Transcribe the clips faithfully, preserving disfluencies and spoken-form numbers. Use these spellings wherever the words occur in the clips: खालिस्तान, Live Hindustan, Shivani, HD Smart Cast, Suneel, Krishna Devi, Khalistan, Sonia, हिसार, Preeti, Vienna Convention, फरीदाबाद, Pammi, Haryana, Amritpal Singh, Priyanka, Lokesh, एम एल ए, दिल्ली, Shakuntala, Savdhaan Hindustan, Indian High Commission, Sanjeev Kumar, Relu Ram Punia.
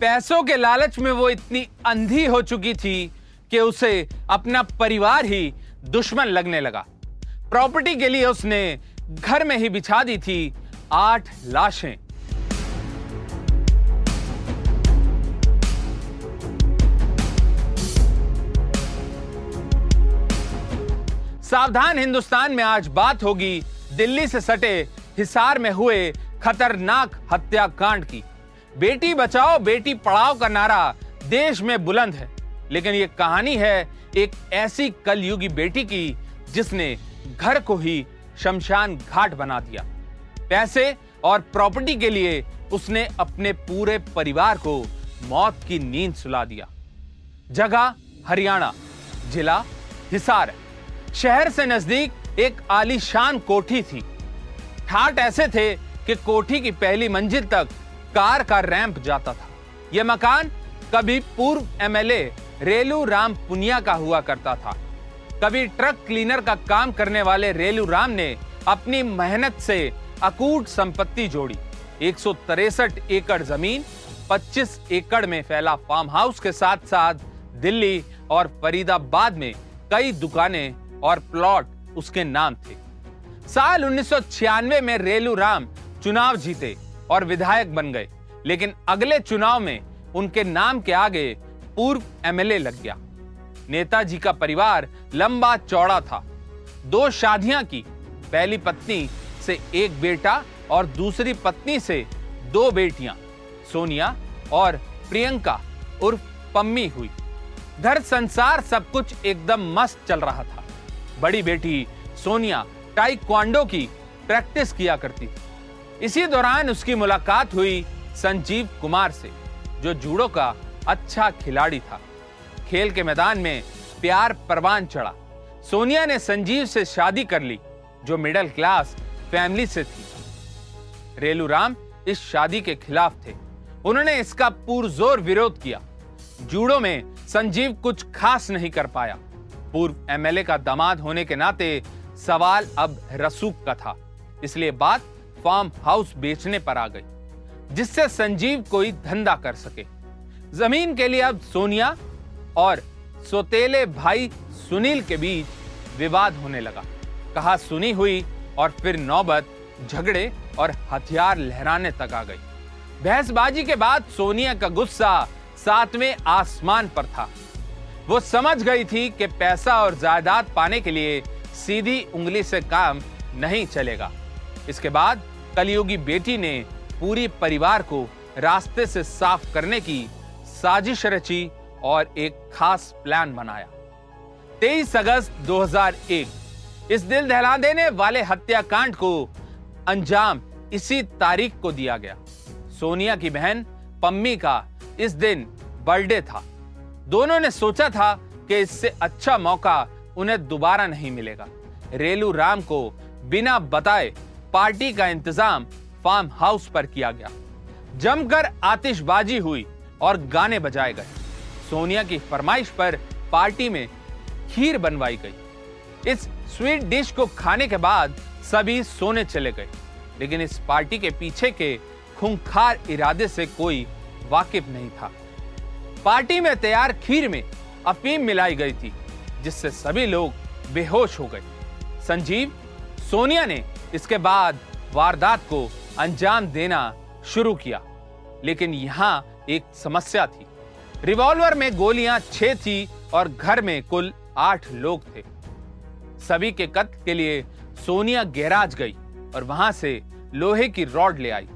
पैसों के लालच में वो इतनी अंधी हो चुकी थी कि उसे अपना परिवार ही दुश्मन लगने लगा। प्रॉपर्टी के लिए उसने घर में ही बिछा दी थी आठ लाशें। सावधान हिंदुस्तान में आज बात होगी दिल्ली से सटे हिसार में हुए खतरनाक हत्याकांड की। बेटी बचाओ बेटी पढ़ाओ का नारा देश में बुलंद है, लेकिन यह कहानी है एक ऐसी कलयुगी बेटी की जिसने घर को ही शमशान घाट बना दिया। पैसे और प्रॉपर्टी के लिए उसने अपने पूरे परिवार को मौत की नींद सुला दिया। जगह हरियाणा, जिला हिसार। शहर से नजदीक एक आलीशान कोठी थी। ठाट ऐसे थे कि कोठी की पहली मंजिल तक कार का रैंप जाता था। यह मकान कभी पूर्व एम एल ए Relu Ram Punia का हुआ करता था। कभी ट्रक क्लीनर का काम करने वाले रेलू राम ने अपनी मेहनत से अकूट संपत्ति जोड़ी। एक सौ तिरसठ एकड़ जमीन, पच्चीस एकड़ में फैला फार्म हाउस के साथ साथ दिल्ली और फरीदाबाद में कई दुकानें और प्लॉट उसके नाम थे। साल उन्नीस सौ छियानवे में रेलू राम चुनाव जीते और विधायक बन गए, लेकिन अगले चुनाव में उनके नाम के आगे पूर्व एम एल ए लग गया। नेताजी का परिवार लंबा चौड़ा था। दो शादियां की, पहली पत्नी से एक बेटा और दूसरी पत्नी से दो बेटियां सोनिया और प्रियंका उर्फ पम्मी हुई। घर संसार सब कुछ एकदम मस्त चल रहा था। बड़ी बेटी सोनिया ताइक्वांडो की प्रैक्टिस किया करती थी। इसी दौरान उसकी मुलाकात हुई संजीव कुमार से, जो जूडो का अच्छा खिलाड़ी था। खेल के मैदान में प्यार परवान चढ़ा। सोनिया ने संजीव से शादी कर ली, जो मिडिल क्लास फैमिली से थी। रेलू राम इस शादी के खिलाफ थे। उन्होंने इसका पुरजोर विरोध किया। जूडो में संजीव कुछ खास नहीं कर पाया। पूर्व एम एल ए का दामाद होने के नाते सवाल अब रसूख का था, इसलिए बात फार्म हाउस बेचने पर आ गई, जिससे संजीव कोई धंधा कर सके। जमीन के लिए अब सोनिया और सोतेले भाई सुनील के बीच विवाद होने लगा। कहा सुनी हुई और फिर नौबत झगड़े और हथियार लहराने तक आ गई। बहसबाजी के बाद सोनिया का गुस्सा सातवें आसमान पर था। वो समझ गई थी कि पैसा और जायदाद पाने के लिए सीधी उंगली से काम नहीं चलेगा। इसके बाद कलयुगी बेटी ने पूरे परिवार को रास्ते से साफ करने की साजिश रची और एक खास प्लान बनाया। तेईस अगस्त दो हज़ार एक, इस दिल दहला देने वाले हत्याकांड को अंजाम इसी तारीख को दिया गया। सोनिया की बहन पम्मी का इस दिन बर्थडे था। दोनों ने सोचा था कि इससे अच्छा मौका उन्हें दोबारा नहीं मिलेगा। रेलू राम को बिना बताए पार्टी का इंतजाम फार्म हाउस पर किया गया। जमकर आतिशबाजी हुई और गाने बजाए गए। सोनिया की फरमाइश पर पार्टी में खीर बनवाई गई। इस स्वीट डिश को खाने के बाद सभी सोने चले गए, लेकिन इस पार्टी के पीछे के खूंखार इरादे से कोई वाकिफ नहीं था। पार्टी में तैयार खीर में अफीम मिलाई गई थी, जिससे सभी लोग बेहोश हो गए। संजीव सोनिया ने इसके बाद वारदात को अंजाम देना शुरू किया। लेकिन यहाँ एक समस्या थी, रिवॉल्वर में गोलियां छह थी और घर में कुल आठ लोग थे। सभी के कत्ल के लिए सोनिया गैराज गई और वहां से लोहे की रॉड ले आई,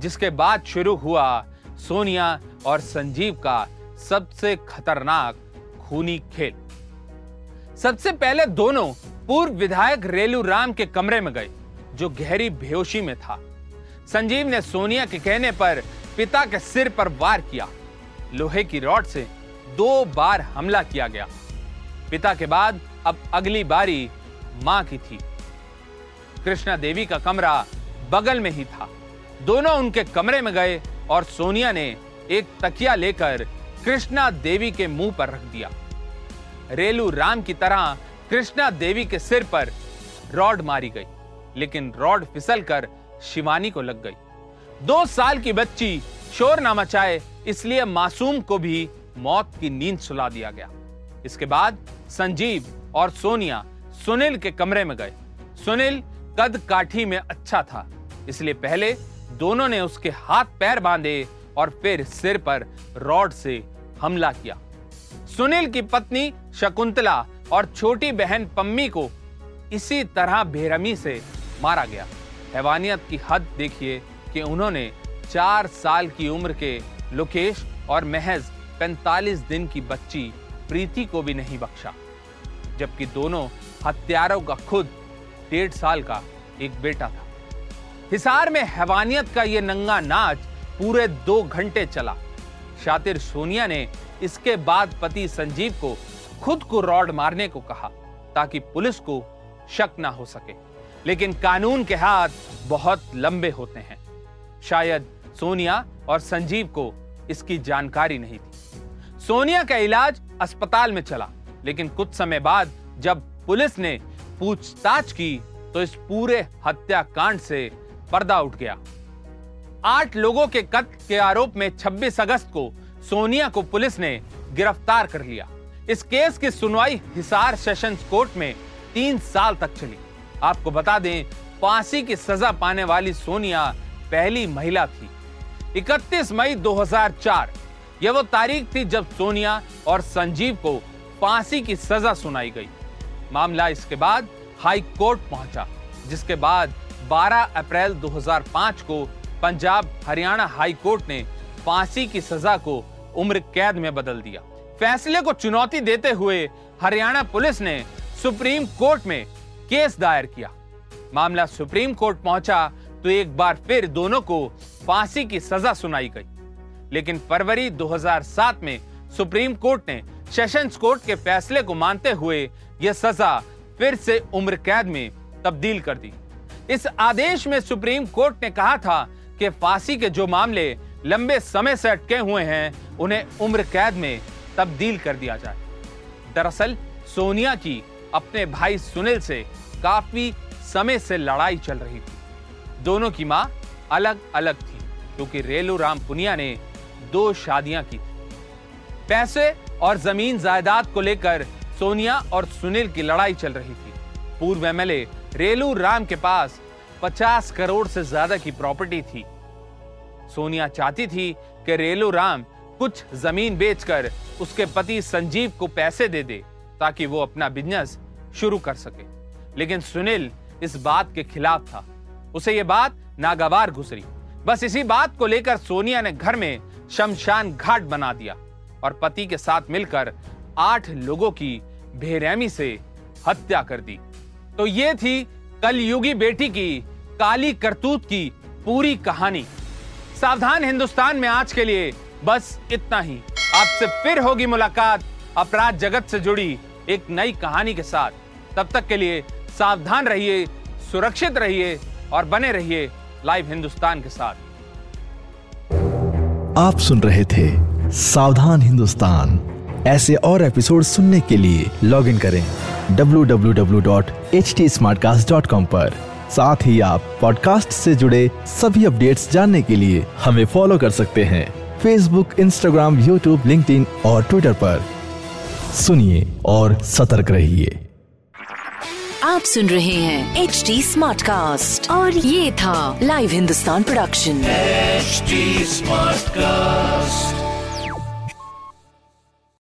जिसके बाद शुरू हुआ सोनिया और संजीव का सबसे खतरनाक खूनी खेल। सबसे पहले दोनों पूर्व विधायक रेलू राम के कमरे में गए, जो गहरी बेहोशी में था। संजीव ने सोनिया के कहने पर पिता के सिर पर वार किया। लोहे की रॉड से दो बार हमला किया गया। पिता के बाद अब अगली बारी मां की थी। कृष्णा देवी का कमरा बगल में ही था। दोनों उनके कमरे में गए और सोनिया ने एक तकिया लेकर कृष्णा देवी के मुंह पर रख दिया। रेलू राम की तरह कृष्णा देवी के सिर पर रॉड मारी गई, लेकिन रॉड फिसलकर शिवानी को लग गई। दो साल की बच्ची शोर न मचाए, इसलिए मासूम को भी मौत की नींद सुला दिया गया। इसके बाद संजीव और सोनिया सुनील के कमरे में गए। सुनील कद काठी में अच्छा था, इसलिए पहले दोनों ने उसके हाथ पैर बांधे और फिर सिर पर रॉड से हमला किया। सुनील की पत्नी शकुंतला और छोटी बहन पम्मी को इसी तरह बेरहमी से मारा गया। हैवानियत की हद देखिए कि उन्होंने चार साल की उम्र के लोकेश और महज पैंतालीस दिन की बच्ची प्रीति को भी नहीं बख्शा, जबकि दोनों हत्यारों का खुद डेढ़ साल का एक बेटा था। हिसार में हैवानियत का यह नंगा नाच पूरे दो घंटे चला। शातिर सोनिया ने इसके बाद पति संजीव को खुद को रॉड मारने को कहा ताकि पुलिस को शक ना हो सके, लेकिन कानून के हाथ बहुत लंबे होते हैं। शायद सोनिया और संजीव को इसकी जानकारी नहीं थी। सोनिया का इलाज अस्पताल में चला, लेकिन कुछ समय बाद जब पुलिस ने पूछताछ की तो इस पूरे हत्याकांड से पर्दा उठ गया। आठ लोगों के कत्ल के आरोप में छब्बीस अगस्त को सोनिया को पुलिस ने गिरफ्तार कर लिया। इस केस की सुनवाई हिसार सेशंस कोर्ट में तीन साल तक चली। आपको बता दें, फांसी की सजा पाने वाली सोनिया पहली महिला थी। इकतीस मई दो हज़ार चार यह वो तारीख थी जब सोनिया और संजीव को फांसी की सजा सुनाई गई। मामला इसके बाद हाई कोर्ट पहुंचा, जिसके बाद बारह अप्रैल दो हज़ार पाँच को पंजाब हरियाणा हाई कोर्ट ने फांसी की सजा को उम्र कैद में बदल दिया। फैसले को चुनौती देते हुए हरियाणा पुलिस ने सुप्रीम कोर्ट में केस दायर किया। मामला सुप्रीम कोर्ट पहुंचा तो एक बार फिर दोनों को फांसी की सजा सुनाई गई, लेकिन फरवरी दो हज़ार सात में सुप्रीम कोर्ट ने सेशंस कोर्ट के फैसले को मानते हुए यह सजा फिर से उम्र कैद में तब्दील कर दी। इस आदेश में सुप्रीम कोर्ट ने कहा था कि फांसी के जो मामले लंबे समय से अटके हुए हैं उन्हें उम्र कैद में तब्दील कर दिया जाए। दरअसल सोनिया की अपने भाई सुनील से काफी समय से लड़ाई चल रही थी। दोनों की मां अलग अलग थी क्योंकि रेलू राम पुनिया ने दो शादियां की थी। पैसे और जमीन जायदाद को लेकर सोनिया और सुनील की लड़ाई चल रही थी। पूर्व एमएलए रेलू राम के पास पचास करोड़ से ज्यादा की प्रॉपर्टी थी। सोनिया चाहती थी कि रेलू राम कुछ जमीन बेचकर उसके पति संजीव को पैसे दे दे ताकि वो अपना बिजनेस शुरू कर सके, लेकिन सुनील इस बात के खिलाफ था। उसे ये बात नागवार गुजरी। बस इसी बात को लेकर सोनिया ने घर में शमशान घाट बना दिया और पति के साथ मिलकर आठ लोगों की बेरहमी से हत्या कर दी। तो ये थी कलयुगी बेटी की काली करतूत की पूरी कहानी। सावधान हिंदुस्तान में आज के लिए बस इतना ही। आपसे फिर होगी मुलाकात अपराध जगत से जुड़ी एक नई कहानी के साथ। तब तक के लिए सावधान रहिए, सुरक्षित रहिए और बने रहिए लाइव हिंदुस्तान के साथ। आप सुन रहे थे सावधान हिंदुस्तान। ऐसे और एपिसोड सुनने के लिए लॉग इन करें W W W dot H D smart cast dot com पर। साथ ही आप पॉडकास्ट से जुड़े सभी अपडेट्स जानने के लिए हमें फॉलो कर सकते हैं फेसबुक, इंस्टाग्राम, यूट्यूब, लिंक्डइन और ट्विटर पर। सुनिए और सतर्क रहिए। आप सुन रहे हैं एच डी स्मार्ट कास्ट और ये था live Hindustan production H D smart cast.